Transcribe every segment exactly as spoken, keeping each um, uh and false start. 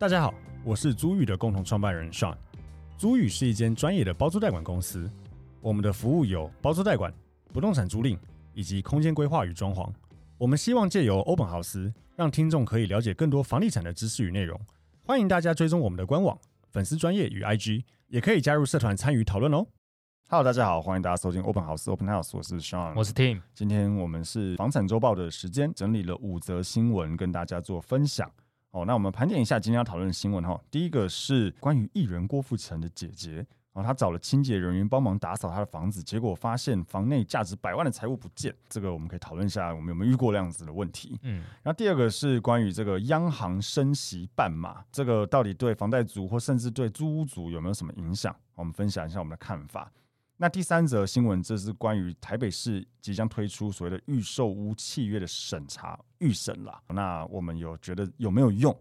大家好，我是租寓的共同创办人 Sean。 租寓是一间专业的包租代管公司，我们的服务有包租代管、不动产租赁以及空间规划与装潢。我们希望借由 Open House 让听众可以了解更多房地产的知识与内容。欢迎大家追踪我们的官网、粉丝专页与 I G， 也可以加入社团参与讨论哦。Hello， 大家好，欢迎大家收听 Open House Open House， 我是 Sean， 我是 Tim。 今天我们是房产周报的时间，整理了五则新闻跟大家做分享。哦、那我们盘点一下今天要讨论的新闻、哦、第一个是关于艺人郭富城的姐姐，然后他找了清洁人员帮忙打扫他的房子，结果发现房内价值百万的财物不见。这个我们可以讨论一下，我们有没有遇过这样子的问题？嗯，然后第二个是关于这个央行升息半码，这个到底对房贷族或甚至对租屋族有没有什么影响？我们分享一下我们的看法。那第三则新闻，这是关于台北市即将推出所谓的预售屋契约的审查预审啦。那我们有觉得有没有用？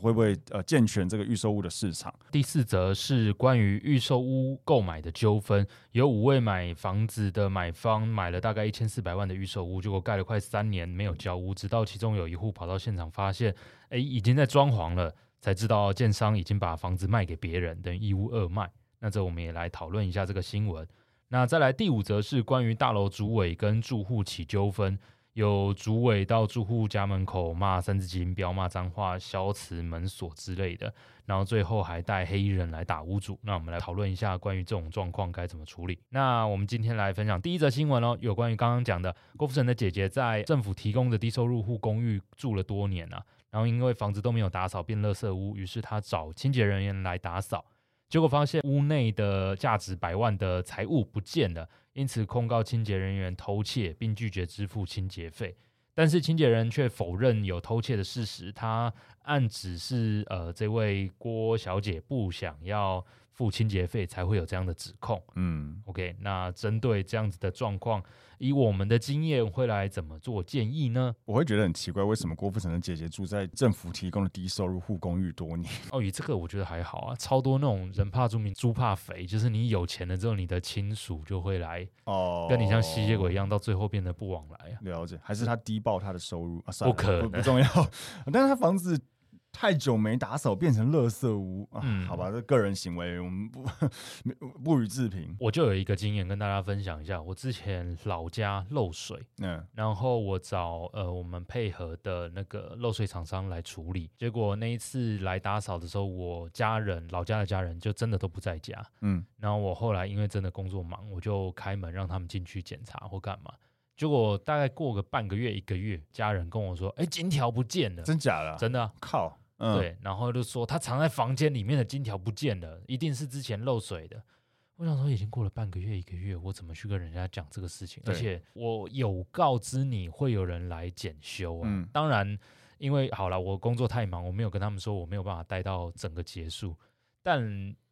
会不会呃健全这个预售屋的市场？第四则是关于预售屋购买的纠纷，有五位买房子的买方买了大概一千四百万的预售屋，结果盖了快三年没有交屋，直到其中有一户跑到现场发现，哎，已经在装潢了，才知道建商已经把房子卖给别人，等于一屋二卖。那这我们也来讨论一下这个新闻。那再来第五则是关于大楼主委跟住户起纠纷，有主委到住户家门口骂三字经、飙骂脏话、消磁门锁之类的，然后最后还带黑衣人来打屋主。那我们来讨论一下关于这种状况该怎么处理。那我们今天来分享第一则新闻哦，有关于刚刚讲的郭富城的姐姐在政府提供的低收入户公寓住了多年啊，然后因为房子都没有打扫变垃圾屋，于是他找清洁人员来打扫，结果发现屋内的价值百万的财物不见了，因此控告清洁人员偷窃，并拒绝支付清洁费。但是清洁人却否认有偷窃的事实，他暗指是、呃、这位郭小姐不想要付清洁费才会有这样的指控。嗯 ，OK， 那针对这样子的状况，以我们的经验会来怎么做建议呢？我会觉得很奇怪，为什么郭富城的姐姐住在政府提供的低收入户公寓多年？哦，以这个我觉得还好啊，超多那种人怕猪名猪怕肥，就是你有钱了之后，你的亲属就会来哦，跟你像吸血鬼一样，到最后变得不往来、啊。了解，还是他低报他的收入？啊、不可能，不重要。但是他房子太久没打扫变成垃圾屋、啊嗯、好吧，这个人行为我们 不, 不予置评。我就有一个经验跟大家分享一下，我之前老家漏水、嗯、然后我找、呃、我们配合的那个漏水厂商来处理，结果那一次来打扫的时候，我家人老家的家人就真的都不在家、嗯、然后我后来因为真的工作忙，我就开门让他们进去检查或干嘛，结果大概过个半个月一个月，家人跟我说哎，金条不见了。真假的？真的、啊、靠。嗯、对，然后就说他藏在房间里面的金条不见了，一定是之前漏水的。我想说已经过了半个月一个月，我怎么去跟人家讲这个事情？而且我有告知你会有人来检修、啊嗯、当然因为好了，我工作太忙，我没有跟他们说，我没有办法待到整个结束。但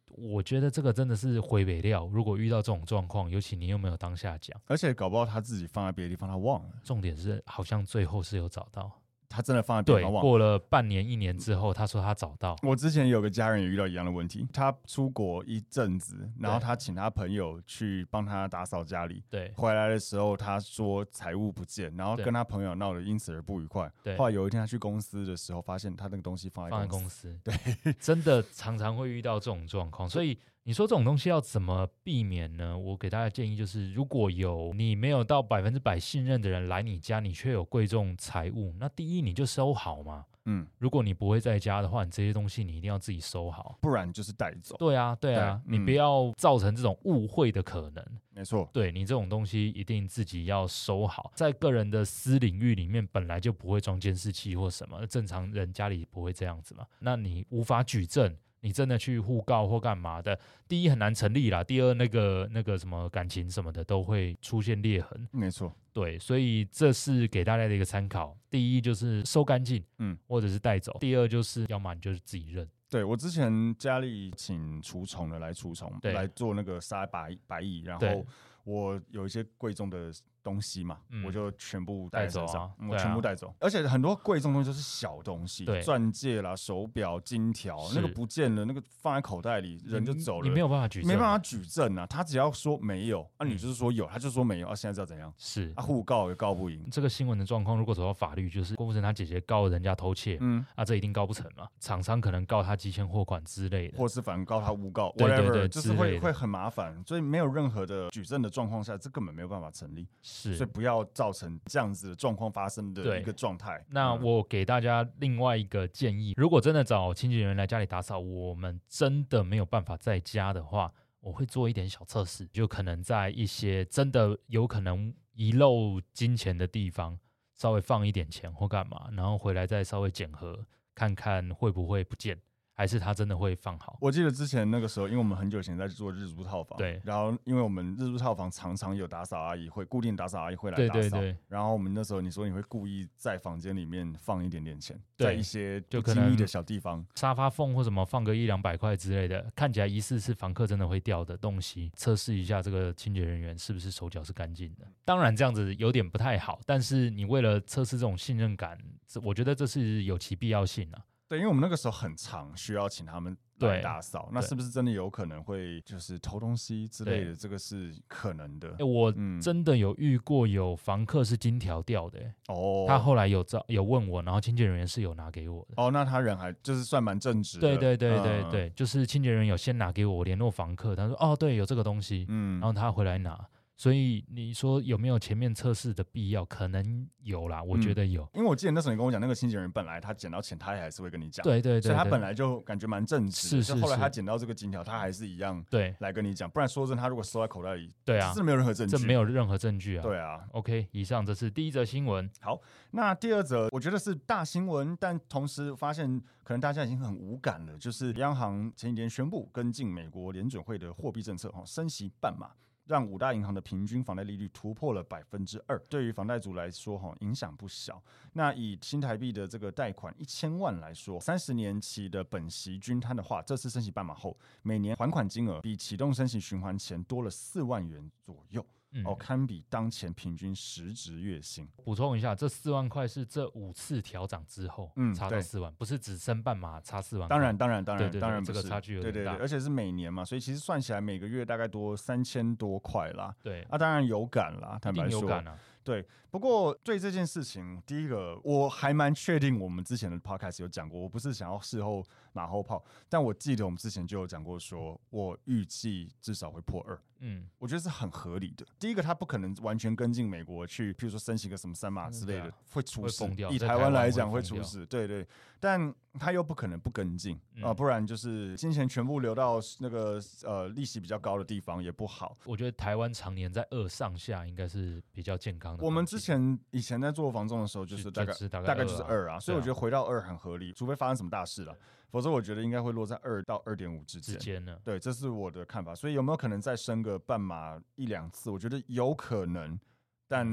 我觉得这个真的是回北料，如果遇到这种状况，尤其你又没有当下讲，而且搞不好他自己放在别的地方他忘了。重点是好像最后是有找到，他真的放在别人忘了。对，过了半年一年之后，他说他找到。我之前有个家人也遇到一样的问题，他出国一阵子，然后他请他朋友去帮他打扫家里，对，回来的时候他说财物不见，然后跟他朋友闹得因此而不愉快。对，后来有一天他去公司的时候，发现他那个东西放在公司。对，真的常常会遇到这种状况。所以你说这种东西要怎么避免呢？我给大家建议就是，如果有你没有到百分之百信任的人来你家，你却有贵重财物，那第一你就收好嘛。嗯，如果你不会在家的话，你这些东西你一定要自己收好，不然就是带走。对啊，对啊，对，你不要造成这种误会的可能。没错，对，你这种东西一定自己要收好。在个人的私领域里面本来就不会装监视器或什么，正常人家里不会这样子嘛，那你无法举证。你真的去互告或干嘛的，第一很难成立啦，第二那个那个什么感情什么的都会出现裂痕。没错，对，所以这是给大家的一个参考。第一就是收干净，嗯，或者是带走。第二就是要么你就是自己认。对，我之前家里请除虫的来除虫，来做那个杀白白蚁，然后我有一些贵重的东西嘛，嗯、我就全部带走啊，我全部带走、啊。而且很多贵重东西就是小东西，钻戒啦、手表、金条，那个不见了，那个放在口袋里，人就走了，你没有办法举证，没办法举证啊。他只要说没有，啊，你就是说有，嗯、他就说没有，啊，现在知道怎样？是啊，互告也告不赢。这个新闻的状况，如果走到法律，就是郭富城他姐姐告人家偷窃，嗯，啊，这一定告不成嘛，厂商可能告他积欠货款之类的，或是反告他诬告 ，whatever， 對對對，就是会会很麻烦，所以没有任何的举证的状况下，这根本没有办法成立。是，所以不要造成这样子的状况发生的一个状态。那我给大家另外一个建议，嗯、如果真的找清洁人员来家里打扫，我们真的没有办法在家的话，我会做一点小测试，就可能在一些真的有可能遗漏金钱的地方，稍微放一点钱或干嘛，然后回来再稍微检核，看看会不会不见。还是他真的会放好？我记得之前那个时候，因为我们很久以前在做日租套房，对，然后因为我们日租套房常常有打扫阿姨会固定打扫阿姨会来打扫，对对对。然后我们那时候你说你会故意在房间里面放一点点钱，在一些不经意的小地方，沙发缝或什么放个一两百块之类的，看起来疑似是房客真的会掉的东西，测试一下这个清洁人员是不是手脚是干净的。当然这样子有点不太好，但是你为了测试这种信任感，我觉得这是有其必要性啊。对，因为我们那个时候很常需要请他们来打扫，那是不是真的有可能会就是偷东西之类的？这个是可能的。欸、我真的有遇过有房客是金条掉的、欸哦、他后来 有, 有问我，然后清洁人员是有拿给我的。哦，那他人还就是算蛮正直的。对对对对对，嗯、就是清洁人员有先拿给我，我联络房客，他说哦对，有这个东西，嗯，然后他回来拿。所以你说有没有前面测试的必要？可能有啦，我觉得有。嗯、因为我记得那时候你跟我讲，那个清洁人本来他捡到钱，他也还是会跟你讲。对对 对, 對，所以他本来就感觉蛮正直的。是是是。后来他捡到这个金条，他还是一样对来跟你讲。不然说真的，他如果收在口袋里，对啊，这没有任何证据，这没有任何证据啊。对啊。OK， 以上这是第一则新闻。好，那第二则我觉得是大新闻，但同时发现可能大家已经很无感了，就是央行前几天宣布跟进美国联准会的货币政策，哦，升息半码。让五大银行的平均房贷利率突破了百分之二，对于房贷族来说影响不小。那以新台币的这个贷款一千万来说，三十年期的本息均摊的话，这次升息半码后，每年还款金额比启动升息循环前多了四万元左右。哦，堪比当前平均实值月薪。补充一下，这四万块是这五次调涨之后，嗯，差到四万，不是只升半码差四万块。当然，当然，当然，对对对，当然这个差距有点大，对对对，而且是每年嘛，所以其实算起来每个月大概多三千多块啦。对，啊，当然有感啦，坦白说，一定有感啊。对，不过对这件事情，第一个我还蛮确定，我们之前的 podcast 有讲过，我不是想要事后马后炮，但我记得我们之前就有讲过说，我预计至少会破二，嗯，我觉得是很合理的。第一个，他不可能完全跟进美国去，譬如说升息个什么三码之类的，嗯啊、会出事。以台湾来讲会出事，对对，但他又不可能不跟进啊、嗯呃，不然就是金钱全部流到那个呃利息比较高的地方也不好。我觉得台湾常年在二上下应该是比较健康。我们之前以前在做房仲的时候，就是大概就就大 概, 大概就是二啊，所以我觉得回到二很合理，除非发生什么大事了，否则我觉得应该会落在二到二点五之间。之间呢？对，这是我的看法。所以有没有可能再升个半码一两次？我觉得有可能，但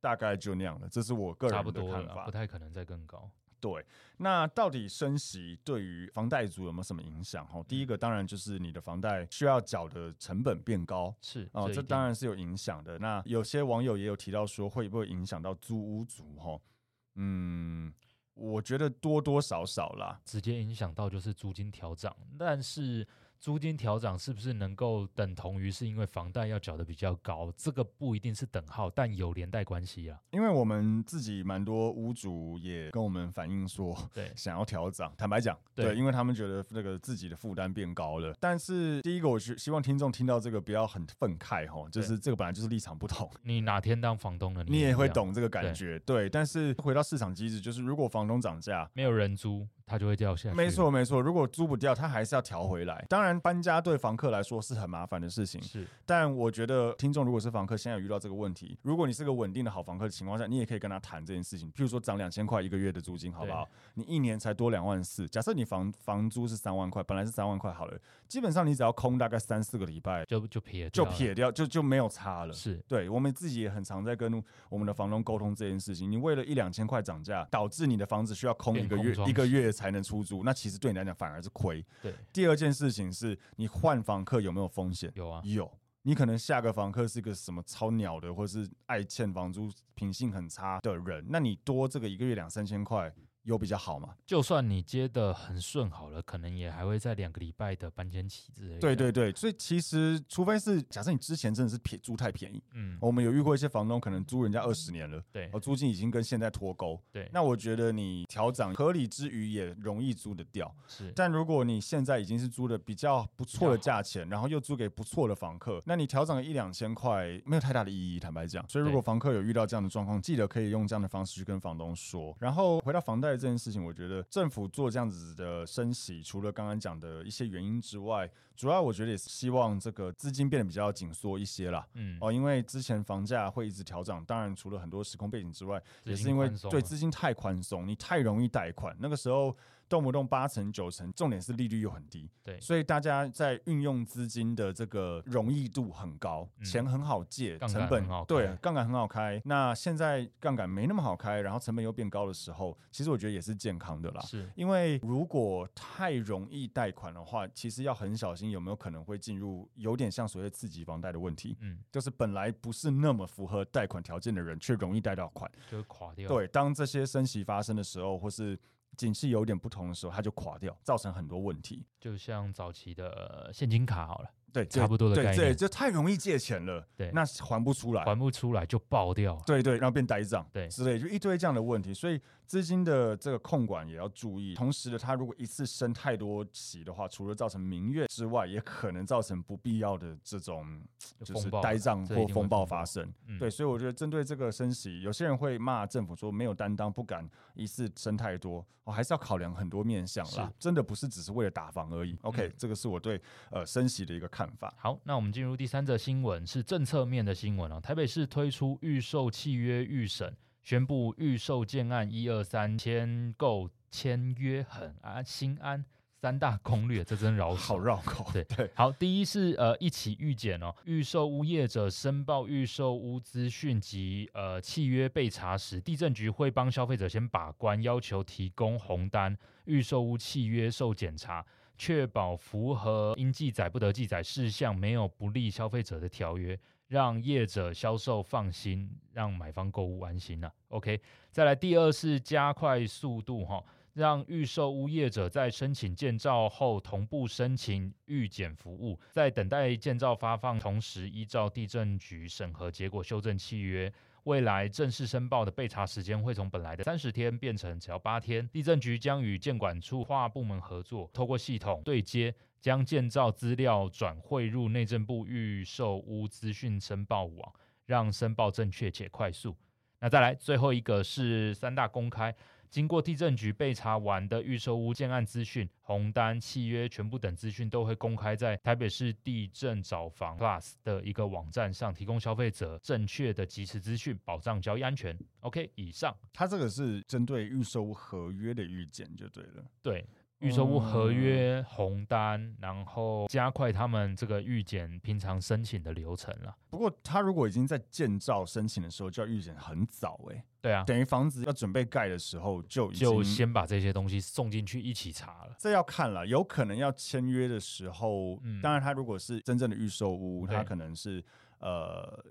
大概就那样了。这是我个人的看法，差不多了，不太可能再更高。对，那到底升息对于房贷族有没有什么影响？第一个当然就是你的房贷需要缴的成本变高，是、哦、这当然是有影响的。那有些网友也有提到说，会不会影响到租屋族？嗯，我觉得多多少少啦，直接影响到就是租金调涨，但是租金调涨是不是能够等同于是因为房贷要缴的比较高？这个不一定是等号，但有连带关系啊。因为我们自己蛮多屋主也跟我们反映说，对，想要调涨。坦白讲，对，因为他们觉得那个自己的负担变高了。但是第一个，我希望听众听到这个不要很愤慨哈，就是这个本来就是立场不同。你哪天当房东了，你也会懂这个感觉。对，但是回到市场机制，就是如果房东涨价，没有人租。它就会掉下去。没错没错，如果租不掉它还是要调回来。当然搬家对房客来说是很麻烦的事情，是，但我觉得听众如果是房客现在有遇到这个问题，如果你是个稳定的好房客的情况下，你也可以跟他谈这件事情。譬如说涨两千块一个月的租金好不好，你一年才多两万四，假设你 房, 房租是三万块，本来是三万块好了，基本上你只要空大概三四个礼拜 就, 就撇掉了就撇掉 就, 就没有差了。是，对，我们自己也很常在跟我们的房东沟通这件事情。你为了一两千块涨价导致你的房子需要空一个月一个月才能出租，那其实对你来讲反而是亏。对，第二件事情是你换房客有没有风险？有啊，有。你可能下个房客是个什么超鸟的，或是爱欠房租、品性很差的人，那你多这个一个月两三千块有比较好吗？就算你接的很顺好了，可能也还会在两个礼拜的搬迁期之类的。对对对，所以其实除非是假设你之前真的是租太便宜，嗯，我们有遇过一些房东可能租人家二十年了，对，租金已经跟现在脱钩，对，那我觉得你调涨合理之余也容易租得掉。是，但如果你现在已经是租的比较不错的价钱，然后又租给不错的房客，那你调涨一两千块没有太大的意义，坦白讲。所以如果房客有遇到这样的状况，记得可以用这样的方式去跟房东说。然后回到房贷这件事情，我觉得政府做这样子的升息，除了刚刚讲的一些原因之外，主要我觉得也是希望这个资金变得比较紧缩一些啦。嗯，哦，因为之前房价会一直调涨，当然除了很多时空背景之外，也是因为对资金太宽松，你太容易贷款，那个时候动不动八成九成，重点是利率又很低，对，所以大家在运用资金的这个容易度很高，嗯，钱很好借，成本对杠杆很好开。那现在杠杆没那么好开，然后成本又变高的时候，其实我觉得也是健康的啦。是，因为如果太容易贷款的话，其实要很小心有没有可能会进入有点像所谓次级房贷的问题，嗯，就是本来不是那么符合贷款条件的人，却容易贷到款，就垮掉。对，当这些升息发生的时候，或是景气有点不同的时候，它就垮掉，造成很多问题。就像早期的现金卡好了，对，差不多的概念。对，就太容易借钱了，对，那还不出来，还不出来就爆掉，对对，然后变呆账，对，之类，就一堆这样的问题。所以资金的这个控管也要注意。同时的，它如果一次升太多息的话，除了造成民怨之外，也可能造成不必要的这种就是呆账或风暴发生。嗯，对，所以我觉得针对这个升息，有些人会骂政府说没有担当，不敢一次升太多，哦，还是要考量很多面向啦，真的不是只是为了打房而已。OK，嗯，这个是我对呃升息的一个看法。好，那我们进入第三则新闻，是政策面的新闻哦。台北市推出预售契约预审，宣布预售建案一二三签购签约很安心安三大攻略，这真绕口，好绕口。对对，好，第一是呃一起预检哦，预售屋业者申报预售屋资讯及呃契约被查时，地政局会帮消费者先把关，要求提供红单，预售屋契约受检查，确保符合应记载不得记载事项，没有不利消费者的条约，让业者销售放心，让买方购物安心啊。OK， 再来第二是加快速度哈，让预售屋业者在申请建造后同步申请预检服务，在等待建造发放同时，依照地政局审核结果修正契约。未来正式申报的备查时间会从本来的三十天变成只要八天。地政局将与建管处跨部门合作，透过系统对接，将建造资料转汇入内政部预售屋资讯申报网，让申报正确且快速。那再来最后一个是三大公开，经过地政局备查完的预售屋建案资讯、红单、契约、全部等资讯都会公开在台北市地政找房 Plus 的一个网站上，提供消费者正确的即时资讯，保障交易安全。 OK， 以上。它这个是针对预售屋合约的预检就对了，对，预售屋合约、红单，然后加快他们这个预检平常申请的流程了。不过他如果已经在建造申请的时候就要预检很早，欸，对啊，等于房子要准备盖的时候就已经就先把这些东西送进去一起查了。这要看了，有可能要签约的时候，嗯，当然他如果是真正的预售屋，他可能是呃。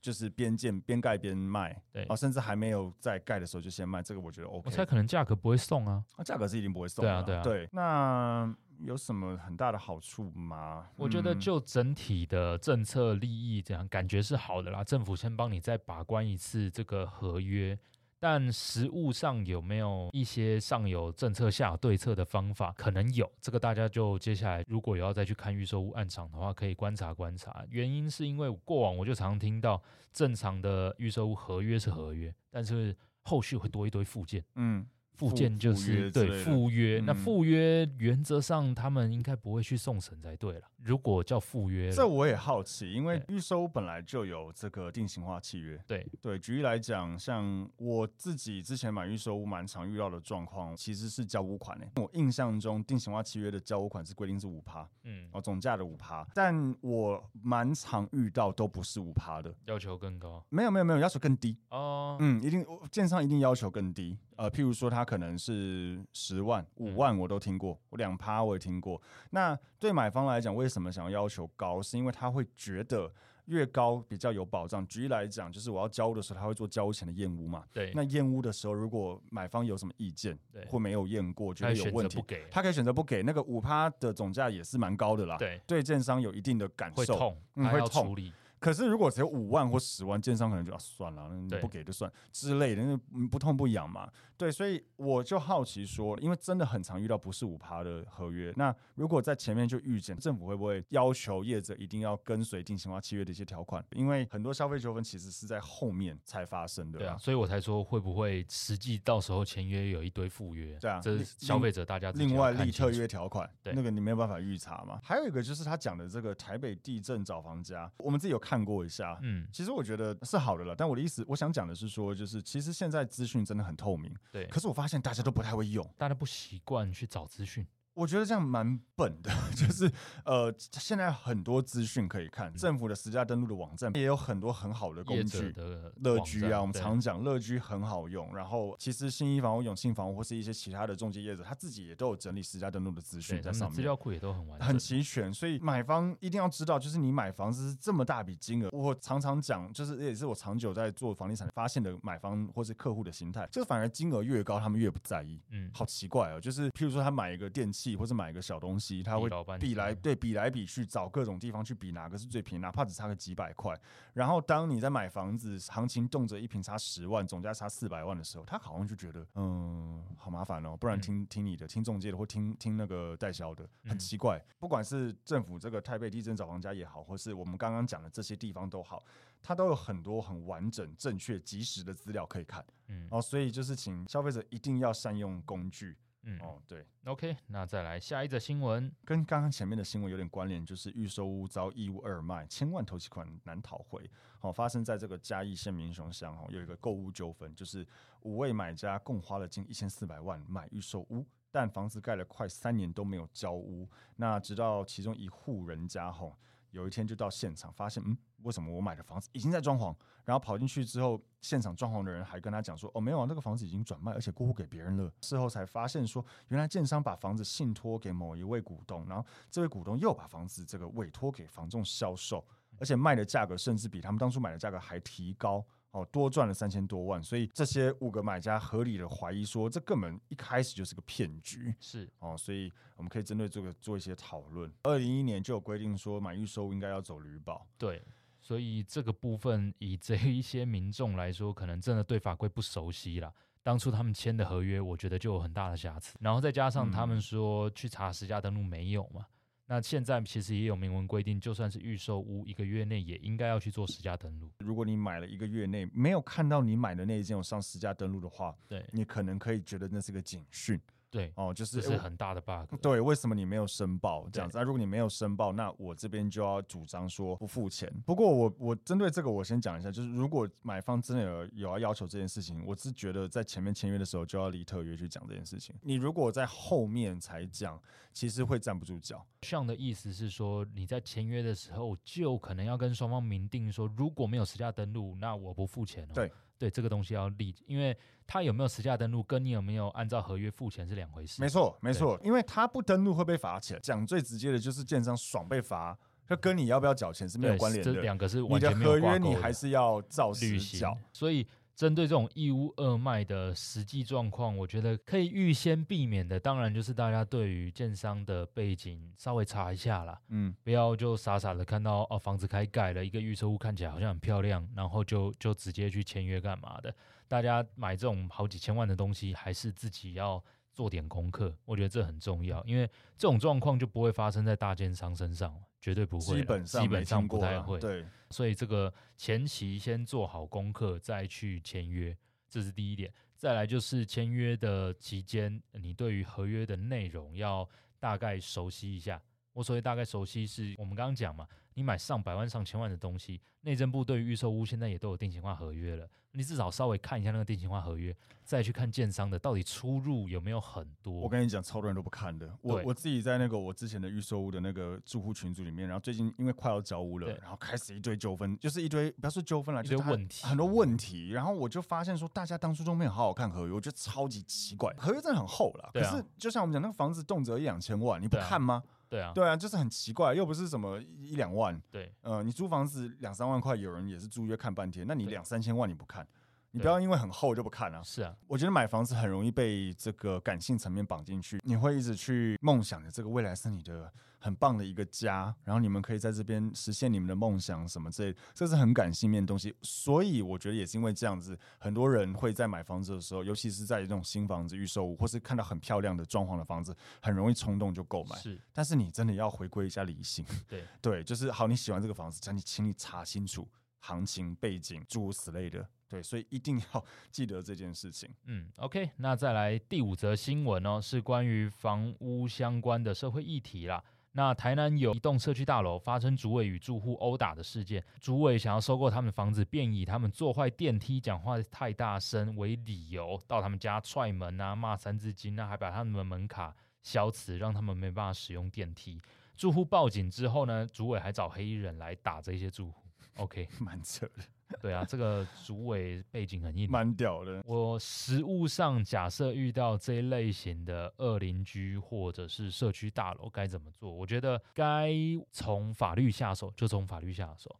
就是边建边盖边卖，对，哦，甚至还没有在盖的时候就先卖，这个我觉得 OK。我猜可能价格不会送啊，啊价格是一定不会送啊，对啊，对啊。对，那有什么很大的好处吗？我觉得就整体的政策利益这样，嗯，感觉是好的啦。政府先帮你再把关一次这个合约，但实务上有没有一些上有政策下有对策的方法？可能有，这个大家就接下来如果有要再去看预售屋案场的话，可以观察观察。原因是因为过往我就常听到正常的预售屋合约是合约，但是后续会多一堆附件，嗯，复健就是对赴约、嗯、那赴约原则上他们应该不会去送审才对了，如果叫赴约这我也好奇，因为预售本来就有这个定型化契约，对对，举例来讲，像我自己之前买预售屋蛮常遇到的状况其实是交屋款、欸、我印象中定型化契约的交屋款是规定是 百分之五、嗯、然后总价的 百分之五， 但我蛮常遇到都不是 百分之五 的，要求更高，没有没有没有，要求更低、哦、嗯，一定建商一定要求更低，呃，譬如说他可能是十万、五万，我都听过，我两趴我也听过。那对买方来讲，为什么想要要求高？是因为他会觉得越高比较有保障。举例来讲，就是我要交屋的时候，他会做交屋前的验屋嘛。对。那验屋的时候，如果买方有什么意见，或没有验过，觉得有问题，他可以选择不给。那个 百分之五 的总价也是蛮高的啦。对。对建商有一定的感受，会痛，嗯、他要处理。可是如果只有五万或十万，建商可能就、啊、算了，你不给就算之类的，不痛不痒嘛。对，所以我就好奇说，因为真的很常遇到不是 百分之五 的合约，那如果在前面就预见，政府会不会要求业者一定要跟随定型化契约的一些条款？因为很多消费纠纷其实是在后面才发生的、啊。对啊，所以我才说会不会实际到时候签约有一堆附约？对啊，这是消费者大家自己要看清楚。另外立特约条款，那个你没有办法预查嘛。还有一个就是他讲的这个台北地震找房家，我们自己有看。看过一下、嗯、其实我觉得是好的了，但我的意思我想讲的是说，就是其实现在资讯真的很透明，对，可是我发现大家都不太会用，大家不习惯去找资讯，我觉得这样蛮笨的，就是呃，现在很多资讯可以看、嗯，政府的实价登录的网站也有很多很好的工具，乐居啊，我们常讲乐居很好用。然后其实信义房屋、永庆房屋或是一些其他的中介业者，他自己也都有整理实价登录的资讯在上面，资料库也都很完整、很齐全。所以买方一定要知道，就是你买房子是这么大笔金额。我常常讲，就是也是我长久在做房地产发现的买方或是客户的心态，就是反而金额越高，他们越不在意。嗯，好奇怪哦，就是譬如说他买一个电器。或者买一个小东西，他会比来对比来比去，找各种地方去比哪个是最便宜，哪怕只差个几百块。然后当你在买房子，行情动辄一坪差十万，总价差四百万的时候，他好像就觉得嗯，好麻烦哦，不然听、嗯、听你的，听中介的，或听听那个代销的，很奇怪、嗯。不管是政府这个台北地震找房家也好，或是我们刚刚讲的这些地方都好，它都有很多很完整、正确、及时的资料可以看。嗯，哦，所以就是请消费者一定要善用工具。嗯，哦，对 ，OK， 那再来下一则新闻，跟刚刚前面的新闻有点关联，就是预售屋遭义务二卖，千万头期款难讨回。好、哦，发生在这个嘉义县民雄乡，哈、哦，有一个购物纠纷，就是五位买家共花了近一千四百万买预售屋，但房子盖了快三年都没有交屋，那直到其中一户人家，哈、哦。有一天就到现场发现，嗯，为什么我买的房子已经在装潢？然后跑进去之后，现场装潢的人还跟他讲说：“哦，没有啊，那个房子已经转卖，而且过户给别人了。”事后才发现说，原来建商把房子信托给某一位股东，然后这位股东又把房子这个委托给房仲销售，而且卖的价格甚至比他们当初买的价格还提高。哦，多赚了三千多万，所以这些五个买家合理的怀疑说，这根本一开始就是个骗局。是哦，所以我们可以针对这个做一些讨论。二零一一年就有规定说，买预售应该要走履保。对，所以这个部分以这一些民众来说，可能真的对法规不熟悉啦。当初他们签的合约，我觉得就有很大的瑕疵。然后再加上他们说、嗯、去查实价登录没有嘛。那现在其实也有明文规定，就算是预售屋，一个月内也应该要去做实价登录。如果你买了一个月内没有看到你买的那一间有上实价登录的话，对，你可能可以觉得那是个警讯。对，哦，就是这是很大的 bug。对，为什么你没有申报这样子、啊？如果你没有申报，那我这边就要主张说不付钱。不过我我针对这个，我先讲一下，就是如果买方真的有有要要求这件事情，我是觉得在前面签约的时候就要立特约去讲这件事情。你如果在后面才讲，其实会站不住脚。Sean的意思是说，你在签约的时候就可能要跟双方明定说，如果没有实价登录，那我不付钱、哦。对。对，这个东西要立，因为他有没有实价登录跟你有没有按照合约付钱是两回事。没错没错，因为他不登录会被罚钱，讲最直接的就是建商爽被罚，就跟你要不要缴钱是没有关联的，这两个是完全没有挂钩的，你的合约你还是要照实缴。所以针对这种义屋二卖的实际状况，我觉得可以预先避免的，当然就是大家对于建商的背景稍微查一下啦，嗯，不要就傻傻的看到哦，房子开盖了，一个预售屋看起来好像很漂亮，然后就就直接去签约干嘛的。大家买这种好几千万的东西，还是自己要做点功课，我觉得这很重要，因为这种状况就不会发生在大建商身上，绝对不会，基本上基本上不太会。对，所以这个前期先做好功课再去签约，这是第一点。再来就是签约的期间，你对于合约的内容要大概熟悉一下。我所谓大概熟悉是我们刚刚讲嘛，你买上百万上千万的东西，内政部对于预售屋现在也都有定型化合约了，你至少稍微看一下那个定型化合约，再去看建商的到底出入有没有很多。我跟你讲超多人都不看的， 我, 我自己在那个我之前的预售屋的那个住户群组里面，然后最近因为快要交屋了，然后开始一堆纠纷，就是一堆不要说纠纷啦，一堆问题，很多问题，然后我就发现说大家当初都没有好好看合约，我觉得超级奇怪，合约真的很厚啦、啊、可是就像我们讲那个房子动辄一两千万你不看吗？对啊，对啊，就是很奇怪，又不是什么一两万，对，呃，你租房子两三万块，有人也是租约看半天，那你两三千万你不看，你不要因为很厚就不看啊。是啊，我觉得买房子很容易被这个感性层面绑进去，你会一直去梦想的这个未来是你的很棒的一个家，然后你们可以在这边实现你们的梦想什么之类的，这是很感性面的东西。所以我觉得也是因为这样子，很多人会在买房子的时候，尤其是在这种新房子预售屋，或是看到很漂亮的装潢的房子，很容易冲动就购买。是，但是你真的要回归一下理性。对对，就是好，你喜欢这个房子，但你请你查清楚行情背景诸如此类的。对，所以一定要记得这件事情。嗯 ，OK， 那再来第五则新闻哦，是关于房屋相关的社会议题啦。那台南有一栋社区大楼发生主委与住户殴打的事件，主委想要收购他们的房子，便以他们坐坏电梯、讲话太大声为理由，到他们家踹门啊、骂三字经啊，还把他们的门卡消磁，让他们没办法使用电梯。住户报警之后呢，主委还找黑衣人来打这些住户。OK， 蛮扯的。对啊，这个主委背景很硬，蛮屌的。我实务上假设遇到这一类型的恶邻居或者是社区大楼该怎么做，我觉得该从法律下手就从法律下手，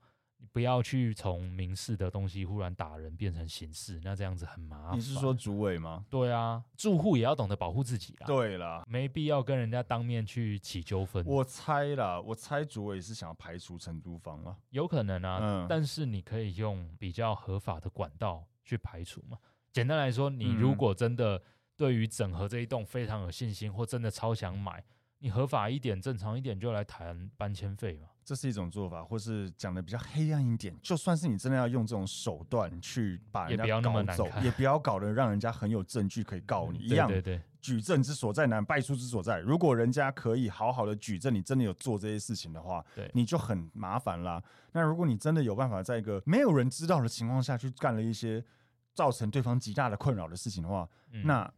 不要去从民事的东西忽然打人变成刑事，那这样子很麻烦。你是说主委吗？对啊，住户也要懂得保护自己啦。对啦，没必要跟人家当面去起纠纷。我猜啦，我猜主委是想要排除承租方啊，有可能啊、嗯、但是你可以用比较合法的管道去排除嘛。简单来说，你如果真的对于整合这一栋非常有信心，或真的超想买，你合法一点正常一点就来谈搬迁费嘛，这是一种做法。或是讲的比较黑暗一点，就算是你真的要用这种手段去把人家搞走，也不要搞得让人家很有证据可以告你、嗯、一样。对对对，举证之所在难，败诉之所在。如果人家可以好好的举证你真的有做这些事情的话，你就很麻烦啦。那如果你真的有办法在一个没有人知道的情况下去干了一些造成对方极大的困扰的事情的话、嗯、那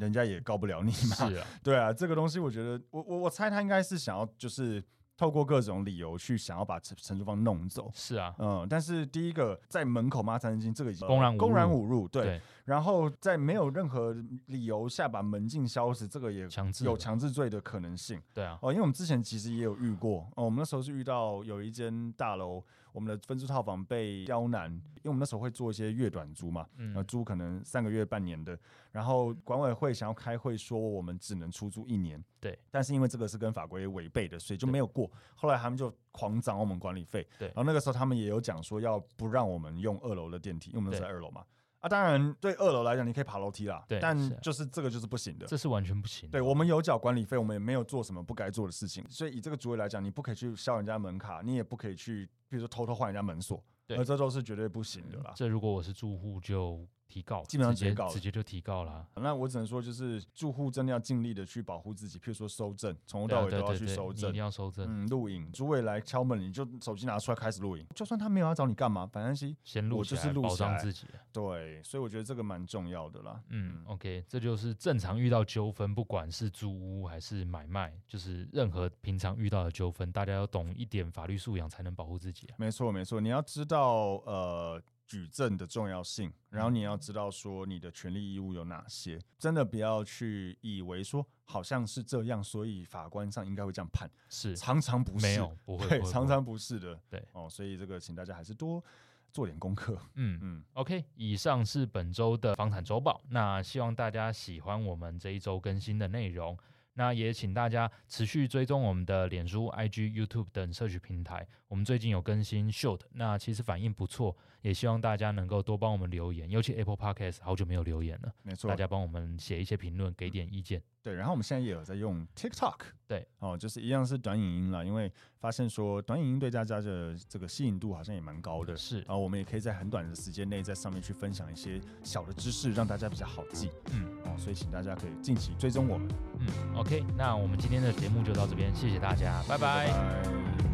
人家也告不了你嘛。是啊，对啊，这个东西我觉得 我, 我, 我猜他应该是想要就是透过各种理由去想要把承租方弄走。是啊，嗯，但是第一个在门口骂三字经，这个已经公然公然侮辱，对。对，然后在没有任何理由下把门禁消磁，这个也有强制罪的可能性。对啊，哦，因为我们之前其实也有遇过，哦，我们那时候是遇到有一间大楼，我们的分租套房被刁难，因为我们那时候会做一些月短租嘛，嗯，呃、租可能三个月、半年的，然后管委会想要开会说我们只能出租一年，对，但是因为这个是跟法规违背的，所以就没有过。后来他们就狂涨我们管理费，然后那个时候他们也有讲说要不让我们用二楼的电梯，因为我们是在二楼嘛。啊，当然对二楼来讲你可以爬楼梯啦，但就是这个就是不行的，这是完全不行的。对，我们有缴管理费，我们也没有做什么不该做的事情，所以以这个主委来讲，你不可以去销人家门卡，你也不可以去比如说偷偷换人家门锁，而这都是绝对不行的啦。这如果我是住户就提告，基本上直接告，直接就提告啦。那我只能说，就是住户真的要尽力的去保护自己，譬如说收证，从头到尾都要去收证，一定要收证。嗯，录影，主委来敲门，你就手机拿出来开始录影，就算他没有要找你干嘛，反正先录起来，保障自己。对，所以我觉得这个蛮重要的啦。嗯 ，OK， 这就是正常遇到纠纷，不管是租屋还是买卖，就是任何平常遇到的纠纷，大家要懂一点法律素养，才能保护自己啊。没错，没错，你要知道，呃。举证的重要性，然后你要知道说你的权利义务有哪些，真的不要去以为说好像是这样，所以法官上应该会这样判，是常常不是，没有不 会, 不会，常常不是的，对哦，所以这个请大家还是多做点功课。嗯嗯 ，OK， 以上是本周的房产周报，那希望大家喜欢我们这一周更新的内容。那也请大家持续追踪我们的脸书 I G YouTube 等社群平台，我们最近有更新 Short， 那其实反应不错，也希望大家能够多帮我们留言，尤其 Apple Podcast 好久没有留言了，没错，大家帮我们写一些评论，给点意见、嗯、对，然后我们现在也有在用 TikTok， 对、哦、就是一样是短影音啦，因为发现说短影音对大家的这个吸引度好像也蛮高的，是，然后我们也可以在很短的时间内在上面去分享一些小的知识，让大家比较好记，嗯、哦，所以请大家可以近期追踪我们，嗯 OK， 那我们今天的节目就到这边，谢谢大家，拜拜。拜拜。